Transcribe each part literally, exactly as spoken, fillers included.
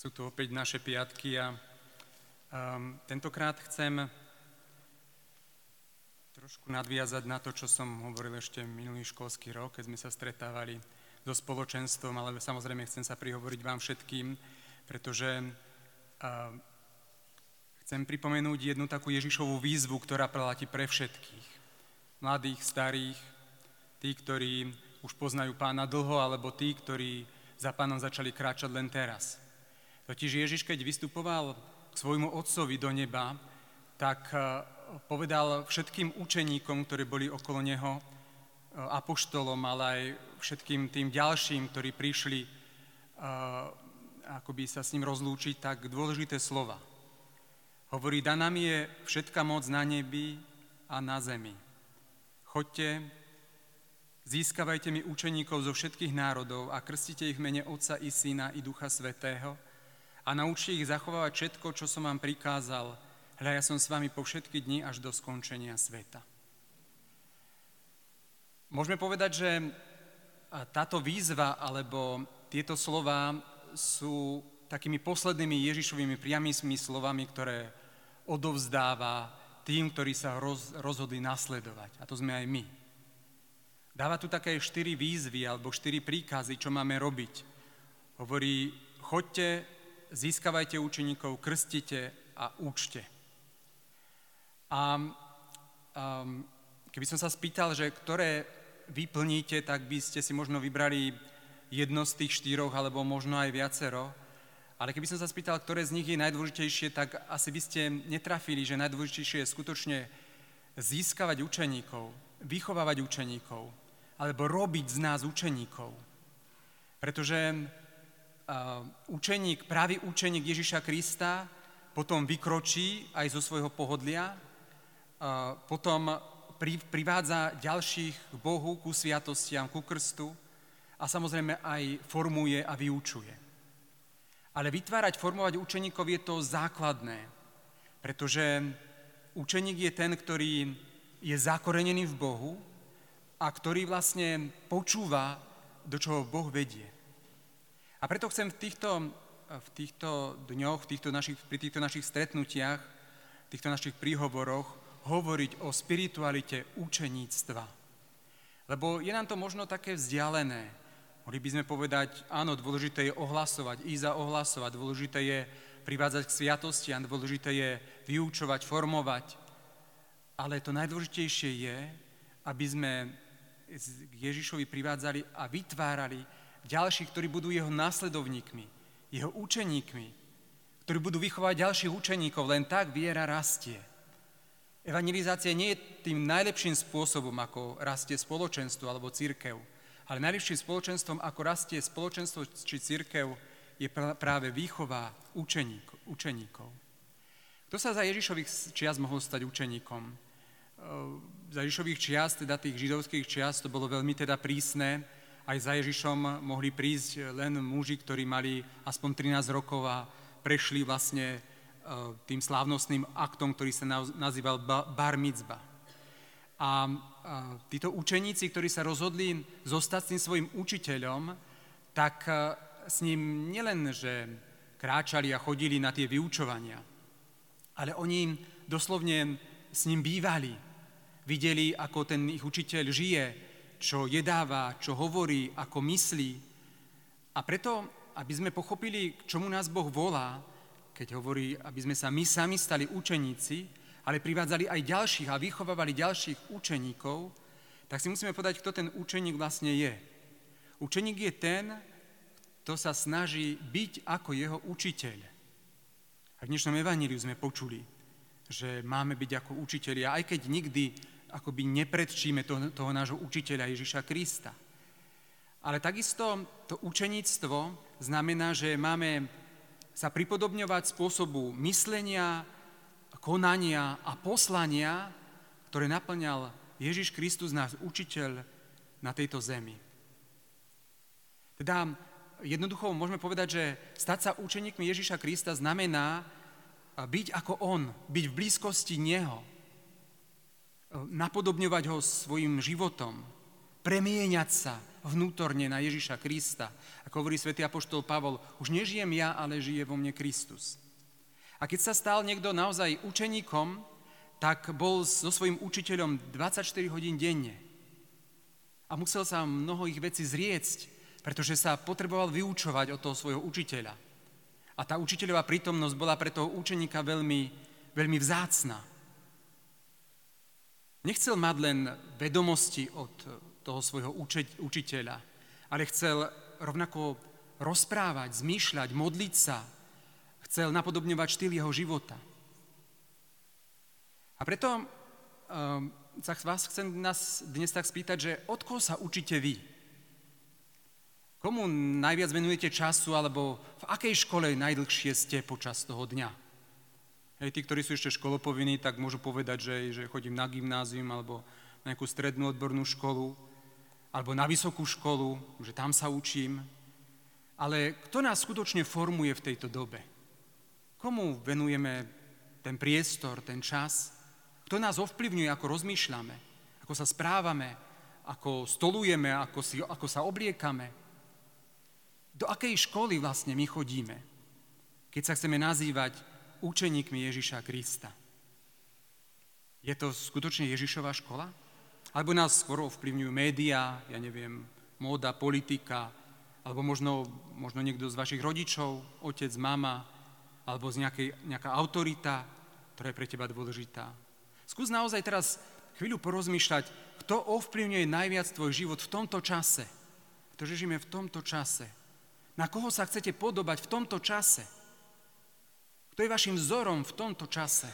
Sú tu opäť naše piatky a um, tentokrát chcem trošku nadviazať na to, čo som hovoril ešte minulý školský rok, keď sme sa stretávali so spoločenstvom, ale samozrejme chcem sa prihovoriť vám všetkým, pretože uh, chcem pripomenúť jednu takú Ježišovú výzvu, ktorá platí pre všetkých. Mladých, starých, tí, ktorí už poznajú Pána dlho, alebo tí, ktorí za Pánom začali kráčať len teraz. Totiž Ježiš, keď vystupoval k svojmu otcovi do neba, tak povedal všetkým učeníkom, ktorí boli okolo neho, apoštolom, ale aj všetkým tým ďalším, ktorí prišli akoby sa s ním rozlúčiť, tak dôležité slova. Hovorí, daná nám je všetka moc na nebi a na zemi. Choďte, získavajte mi učeníkov zo všetkých národov a krstite ich v mene Otca i Syna i Ducha Svätého a naučte ich zachovávať všetko, čo som vám prikázal. Hľa, ja som s vami po všetky dni až do skončenia sveta. Môžeme povedať, že táto výzva alebo tieto slová sú takými poslednými Ježišovými priamými slovami, ktoré odovzdáva tým, ktorí sa roz, rozhodli nasledovať. A to sme aj my. Dáva tu také štyri výzvy alebo štyri príkazy, čo máme robiť. Hovorí, choďte, získavajte učeníkov, krstite a učte. A um, keby som sa spýtal, že ktoré vyplníte, tak by ste si možno vybrali jedno z tých štyroch alebo možno aj viacero. Ale keby som sa spýtal, ktoré z nich je najdôležitejšie, tak asi by ste netrafili, že najdôležitejšie je skutočne získavať učeníkov, vychovávať učeníkov, alebo robiť z nás učeníkov. Pretože uh, učeník, pravý učeník Ježiša Krista potom vykročí aj zo svojho pohodlia, uh, potom pri, privádza ďalších k Bohu, ku sviatostiam, ku krstu a samozrejme aj formuje a vyučuje. Ale vytvárať, formovať učeníkov je to základné, pretože učeník je ten, ktorý je zakorenený v Bohu a ktorý vlastne počúva, do čoho Boh vedie. A preto chcem v týchto, v týchto dňoch, v týchto našich, pri týchto našich stretnutiach, v týchto našich príhovoroch hovoriť o spiritualite učeníctva. Lebo je nám to možno také vzdialené. Mohli by sme povedať, áno, dôležité je ohlasovať, ísť a ohlasovať, dôležité je privádzať k sviatostiam, dôležité je vyučovať, formovať. Ale to najdôležitejšie je, aby sme k Ježišovi privádzali a vytvárali ďalších, ktorí budú jeho následovníkmi, jeho učeníkmi, ktorí budú vychovať ďalších učeníkov, len tak viera rastie. Evangelizácia nie je tým najlepším spôsobom, ako rastie spoločenstvo alebo cirkev. Ale najlepším spoločenstvom, ako rastie spoločenstvo či cirkev, je práve výchova učeník, učeníkov. Kto sa za Ježišových čias mohol stať učeníkom? Za Ježišových čias, teda tých židovských čias, to bolo veľmi teda prísne. Aj za Ježišom mohli prísť len muži, ktorí mali aspoň trinásť rokov a prešli vlastne tým slávnostným aktom, ktorý sa nazýval bar micva. A títo učeníci, ktorí sa rozhodli zostať s tým svojim učiteľom, tak s ním nielen, že kráčali a chodili na tie vyučovania, ale oni doslovne s ním bývali. Videli, ako ten ich učiteľ žije, čo jedáva, čo hovorí, ako myslí. A preto, aby sme pochopili, k čomu nás Boh volá, keď hovorí, aby sme sa my sami stali učeníci, ale privádzali aj ďalších a vychovávali ďalších učeníkov, tak si musíme povedať, kto ten učeník vlastne je. Učeník je ten, kto sa snaží byť ako jeho učiteľ. A v dnešnom evaníliu sme počuli, že máme byť ako učitelia, aj keď nikdy akoby nepredčíme toho, toho nášho učiteľa Ježiša Krista. Ale takisto to učeníctvo znamená, že máme sa pripodobňovať spôsobu myslenia, konania a poslania, ktoré naplňal Ježiš Kristus, náš učiteľ na tejto zemi. Teda jednoducho môžeme povedať, že stať sa učeníkmi Ježiša Krista znamená byť ako on, byť v blízkosti neho, napodobňovať ho svojim životom, premieňať sa vnútorne na Ježiša Krista. Ako hovorí svätý apoštol Pavol, už nežijem ja, ale žije vo mne Kristus. A keď sa stal niekto naozaj učeníkom, tak bol so svojím učiteľom dvadsaťštyri hodín denne. A musel sa mnohých vecí zriecť, pretože sa potreboval vyučovať od toho svojho učiteľa. A tá učiteľová prítomnosť bola pre toho učeníka veľmi, veľmi vzácna. Nechcel mať len vedomosti od toho svojho učiteľa, ale chcel rovnako rozprávať, zmýšľať, modliť sa. Chcel napodobňovať štýl jeho života. A preto um, sa vás chcem nás dnes tak spýtať, že od koho sa učíte vy? Komu najviac venujete času, alebo v akej škole najdlhšie ste počas toho dňa? Hej, tí, ktorí sú ešte školopovinní, tak môžu povedať, že, že chodím na gymnázium, alebo na nejakú strednú odbornú školu, alebo na vysokú školu, že tam sa učím. Ale kto nás skutočne formuje v tejto dobe? Komu venujeme ten priestor, ten čas? Kto nás ovplyvňuje, ako rozmýšľame, ako sa správame, ako stolujeme, ako, si, ako sa obliekame. Do akej školy vlastne my chodíme, keď sa chceme nazývať učeníkmi Ježiša Krista? Je to skutočne Ježišova škola? Alebo nás skoro ovplyvňujú médiá, ja neviem, móda, politika, alebo možno, možno niekto z vašich rodičov, otec, mama, alebo z nejakej, nejaká autorita, ktorá je pre teba dôležitá. Skús naozaj teraz chvíľu porozmýšľať, kto ovplyvňuje najviac tvoj život v tomto čase. Pretože žijeme v tomto čase. Na koho sa chcete podobať v tomto čase? Kto je vašim vzorom v tomto čase?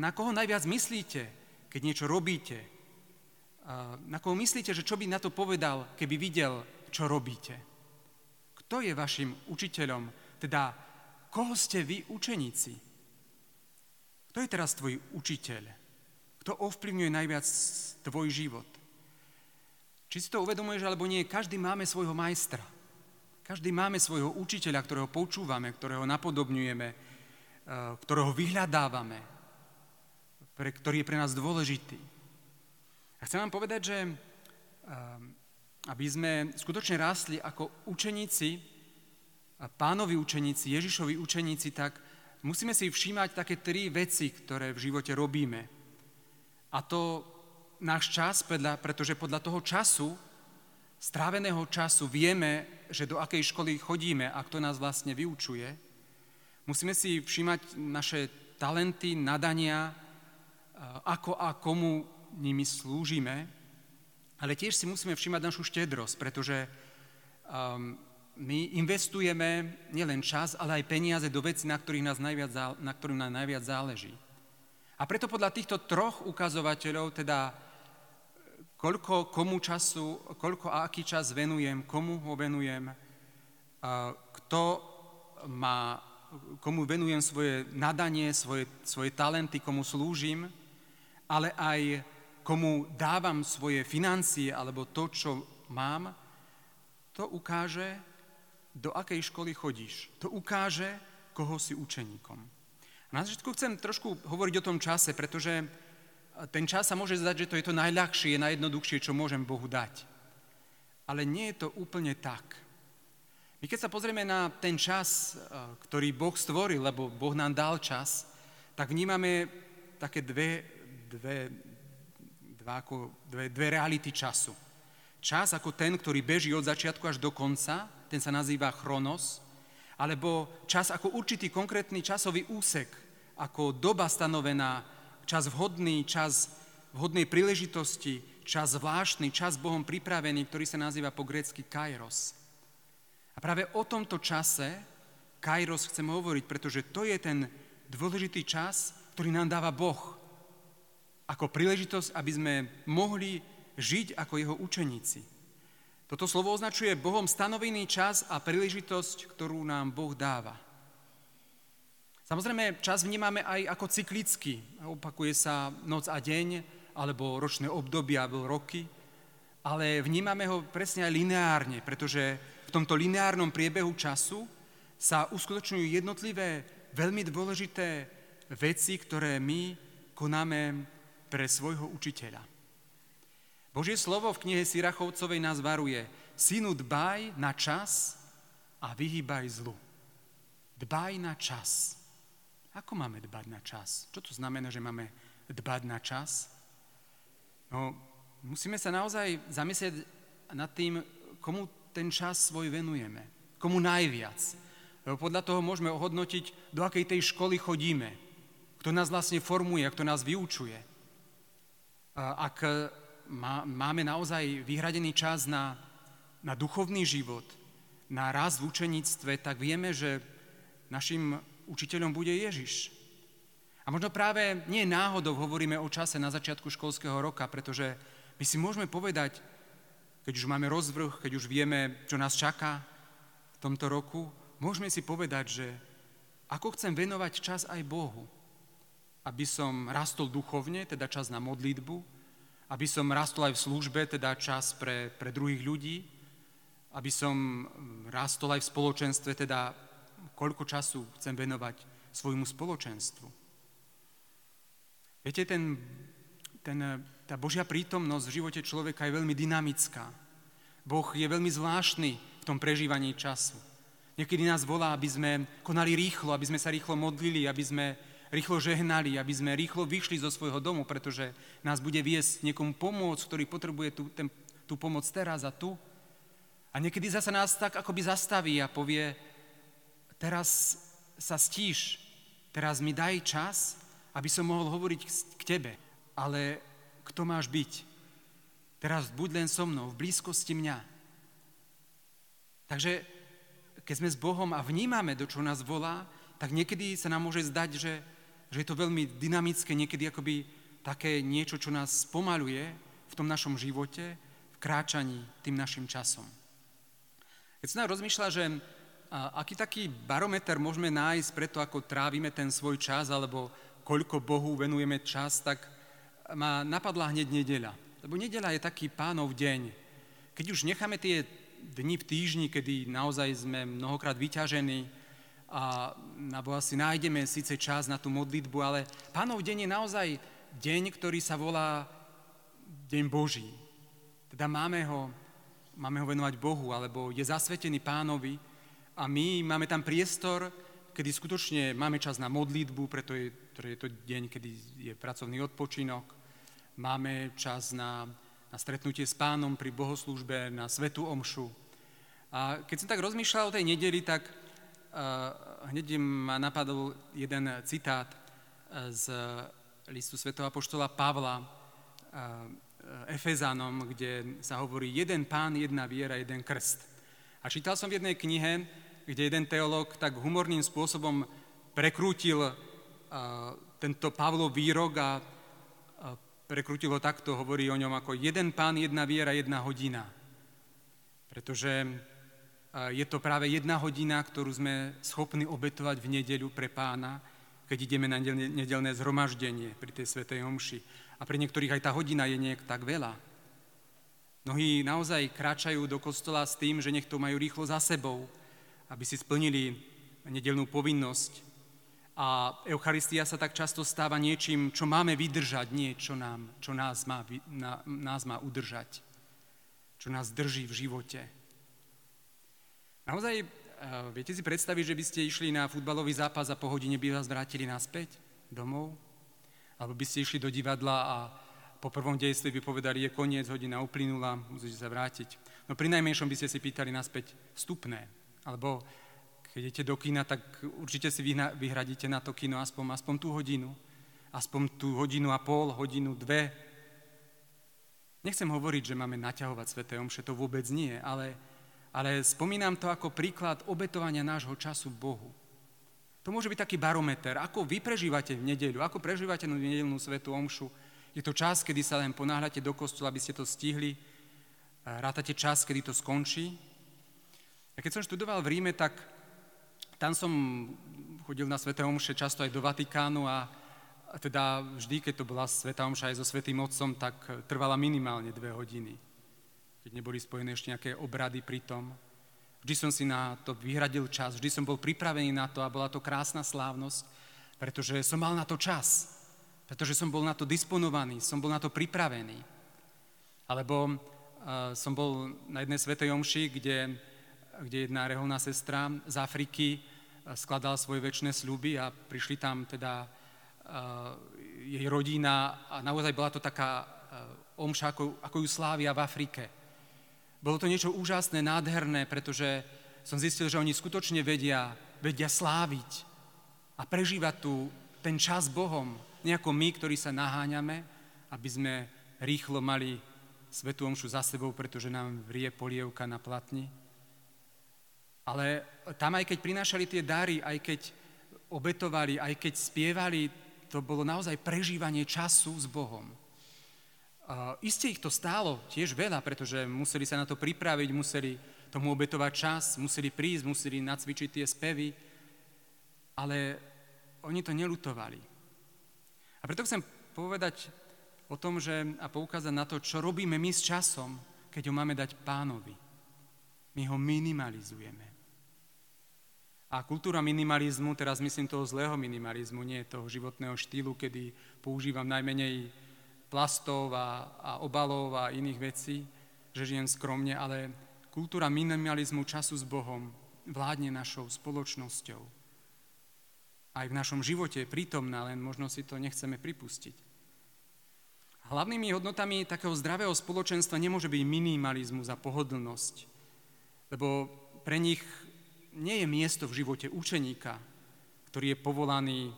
Na koho najviac myslíte, keď niečo robíte? Na koho myslíte, že čo by na to povedal, keby videl, čo robíte? Kto je vašim učiteľom? Teda, koho ste vy učeníci? Kto je teraz tvoj učiteľ? Kto ovplyvňuje najviac tvoj život? Či si to uvedomuješ, alebo nie, každý máme svojho majstra. Každý máme svojho učiteľa, ktorého počúvame, ktorého napodobňujeme, ktorého vyhľadávame, pre, ktorý je pre nás dôležitý. A chcem vám povedať, že aby sme skutočne rástli ako učeníci, pánovi učeníci, Ježišovi učeníci, tak musíme si všímať také tri veci, ktoré v živote robíme. A to náš čas, pretože podľa toho času, stráveného času, vieme, že do akej školy chodíme a kto nás vlastne vyučuje. Musíme si všímať naše talenty, nadania, ako a komu nimi slúžime. Ale tiež si musíme všímať našu štedrosť, pretože Um, my investujeme nielen čas, ale aj peniaze do vecí, na ktorých nás najviac, na ktorým nám najviac záleží. A preto podľa týchto troch ukazovateľov, teda koľko komu času, koľko a aký čas venujem, komu ho venujem, kto má, komu venujem svoje nadanie, svoje, svoje talenty, komu slúžim, ale aj komu dávam svoje financie alebo to, čo mám, to ukáže, do akej školy chodíš. To ukáže, koho si učeníkom. A na začiatku chcem trošku hovoriť o tom čase, pretože ten čas sa môže zdať, že to je to najľahšie, najjednoduchšie, čo môžem Bohu dať. Ale nie je to úplne tak. My keď sa pozrieme na ten čas, ktorý Boh stvoril, lebo Boh nám dal čas, tak vnímame také dve, dve, dva, dve, dve reality času. Čas ako ten, ktorý beží od začiatku až do konca, ten sa nazýva chronos, alebo čas ako určitý konkrétny časový úsek, ako doba stanovená, čas vhodný, čas vhodnej príležitosti, čas zvláštny, čas Bohom pripravený, ktorý sa nazýva po grécky kairos. A práve o tomto čase kairos chcem hovoriť, pretože to je ten dôležitý čas, ktorý nám dáva Boh ako príležitosť, aby sme mohli žiť ako jeho učeníci. Toto slovo označuje Bohom stanovený čas a príležitosť, ktorú nám Boh dáva. Samozrejme, čas vnímame aj ako cyklický. Opakuje sa noc a deň, alebo ročné obdobia, alebo roky. Ale vnímame ho presne aj lineárne, pretože v tomto lineárnom priebehu času sa uskutočňujú jednotlivé, veľmi dôležité veci, ktoré my konáme pre svojho učiteľa. Božie slovo v knihe Sirachovcovej nás varuje. Synu, dbaj na čas a vyhýbaj zlu. Dbaj na čas. Ako máme dbať na čas? Čo to znamená, že máme dbať na čas? No, musíme sa naozaj zamyslieť nad tým, komu ten čas svoj venujeme. Komu najviac. Lebo podľa toho môžeme ohodnotiť, do akej tej školy chodíme. Kto nás vlastne formuje, kto nás vyučuje. Ak máme naozaj vyhradený čas na, na duchovný život, na rast v učeníctve, tak vieme, že našim učiteľom bude Ježiš. A možno práve nie náhodou hovoríme o čase na začiatku školského roka, pretože my si môžeme povedať, keď už máme rozvrh, keď už vieme, čo nás čaká v tomto roku, môžeme si povedať, že ako chcem venovať čas aj Bohu, aby som rastol duchovne, teda čas na modlitbu, aby som rastol aj v službe, teda čas pre, pre druhých ľudí, aby som rastol aj v spoločenstve, teda koľko času chcem venovať svojmu spoločenstvu. Viete, ten, ten, tá Božia prítomnosť v živote človeka je veľmi dynamická. Boh je veľmi zvláštny v tom prežívaní času. Niekedy nás volá, aby sme konali rýchlo, aby sme sa rýchlo modlili, aby sme rýchlo žehnali, aby sme rýchlo vyšli zo svojho domu, pretože nás bude viesť niekomu pomôcť, ktorý potrebuje tú, ten, tú pomoc teraz a tu. A niekedy zasa nás tak akoby zastaví a povie, teraz sa stíš, teraz mi daj čas, aby som mohol hovoriť k tebe. Ale kto máš byť? Teraz buď len so mnou, v blízkosti mňa. Takže keď sme s Bohom a vnímame, do čo nás volá, tak niekedy sa nám môže zdať, že že je to veľmi dynamické, niekedy akoby také niečo, čo nás spomaľuje v tom našom živote, v kráčaní tým našim časom. Keď som rozmýšľa, že a, aký taký barometer môžeme nájsť preto, ako trávime ten svoj čas, alebo koľko Bohu venujeme čas, tak ma napadla hneď nedeľa. Lebo nedeľa je taký Pánov deň. Keď už necháme tie dni v týždni, kedy naozaj sme mnohokrát vyťažení, a na Boha si nájdeme síce čas na tú modlitbu, ale Pánov deň je naozaj deň, ktorý sa volá Deň Boží. Teda máme ho, máme ho venovať Bohu, alebo je zasvetený Pánovi a my máme tam priestor, kedy skutočne máme čas na modlitbu, preto je, je to deň, kedy je pracovný odpočinok, máme čas na, na stretnutie s Pánom pri bohoslúžbe, na svätú omšu. A keď som tak rozmýšľal o tej nedeli, tak Uh, hneď ma napadol jeden citát z listu svätého apoštola Pavla uh, Efezanom, kde sa hovorí jeden Pán, jedna viera, jeden krst. A čítal som v jednej knihe, kde jeden teológ tak humorným spôsobom prekrútil uh, tento Pavlov výrok a uh, prekrútil ho takto, hovorí o ňom ako jeden Pán, jedna viera, jedna hodina. Pretože je to práve jedna hodina, ktorú sme schopní obetovať v nedeľu pre Pána, keď ideme na nedeľné zhromaždenie pri tej svätej omši. A pre niektorých aj tá hodina je niek tak veľa. Mnohí naozaj kráčajú do kostola s tým, že nech to majú rýchlo za sebou, aby si splnili nedeľnú povinnosť. A Eucharistia sa tak často stáva niečím, čo máme vydržať, nie čo, nám, čo nás, má, na, nás má udržať, čo nás drží v živote. Naozaj, viete si predstaviť, že by ste išli na futbalový zápas a po hodine by vás vrátili naspäť domov? Alebo by ste išli do divadla a po prvom dejstve by povedali, je koniec, hodina uplynula, musíte sa vrátiť. No pri najmenšom by ste si pýtali naspäť vstupné. Alebo keď idete do kina, tak určite si vyhradíte na to kino aspoň, aspoň tú hodinu. Aspoň tú hodinu a pol, hodinu, dve. Nechcem hovoriť, že máme naťahovať sväté omše, to vôbec nie, ale... Ale spomínam to ako príklad obetovania nášho času Bohu. To môže byť taký barometer. Ako vy prežívate v nedeľu, ako prežívate nedeľnú svätú omšu. Je to čas, kedy sa len ponáhľate do kostola, aby ste to stihli. Rátate čas, kedy to skončí. A keď som študoval v Ríme, tak tam som chodil na sväté omše často aj do Vatikánu a teda vždy, keď to bola svätá omša aj so svätým otcom, tak trvala minimálne dve hodiny. Keď neboli spojené ešte nejaké obrady pri tom. Vždy som si na to vyhradil čas, vždy som bol pripravený na to a bola to krásna slávnosť, pretože som mal na to čas, pretože som bol na to disponovaný, som bol na to pripravený. A Alebo uh, som bol na jednej svätej omši, kde, kde jedna reholná sestra z Afriky skladala svoje večné sľuby a prišli tam teda uh, jej rodina a naozaj bola to taká uh, omša, ako, ako ju slávia v Afrike. Bolo to niečo úžasné, nádherné, pretože som zistil, že oni skutočne vedia, vedia sláviť a prežívať tu ten čas Bohom, nejako my, ktorí sa naháňame, aby sme rýchlo mali svätú omšu za sebou, pretože nám vrie polievka na platni. Ale tam, aj keď prinášali tie dary, aj keď obetovali, aj keď spievali, to bolo naozaj prežívanie času s Bohom. Uh, iste ich to stálo tiež veľa, pretože museli sa na to pripraviť, museli tomu obetovať čas, museli prísť, museli nacvičiť tie spevy, ale oni to neľutovali. A preto chcem povedať o tom, že a poukázať na to, čo robíme my s časom, keď ho máme dať Pánovi. My ho minimalizujeme. A kultúra minimalizmu, teraz myslím toho zlého minimalizmu, nie toho životného štýlu, kedy používam najmenej plastov a, a obalov a iných vecí, že žijem skromne, ale kultúra minimalizmu času s Bohom vládne našou spoločnosťou. Aj v našom živote je prítomná, len možno si to nechceme pripustiť. Hlavnými hodnotami takého zdravého spoločenstva nemôže byť minimalizmus a pohodlnosť, lebo pre nich nie je miesto v živote učeníka, ktorý je povolaný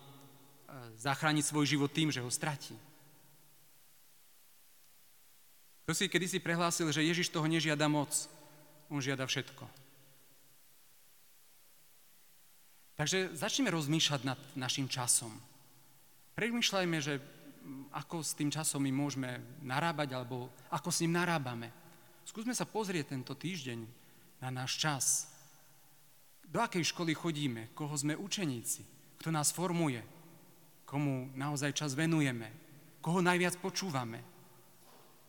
zachrániť svoj život tým, že ho stratí. Kto si kedysi prehlásil, že Ježiš toho nežiada moc, on žiada všetko. Takže začneme rozmýšľať nad našim časom. Premýšľajme, že ako s tým časom my môžeme narábať, alebo ako s ním narábame. Skúsme sa pozrieť tento týždeň na náš čas. Do akej školy chodíme, koho sme učeníci, kto nás formuje, komu naozaj čas venujeme, koho najviac počúvame.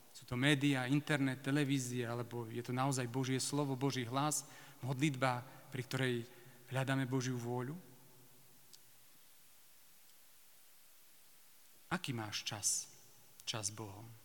Sú to médiá, internet, televízia, alebo je to naozaj Božie slovo, Boží hlas, modlitba, pri ktorej hľadáme Božiu vôľu. Aký máš čas? Čas s Bohom.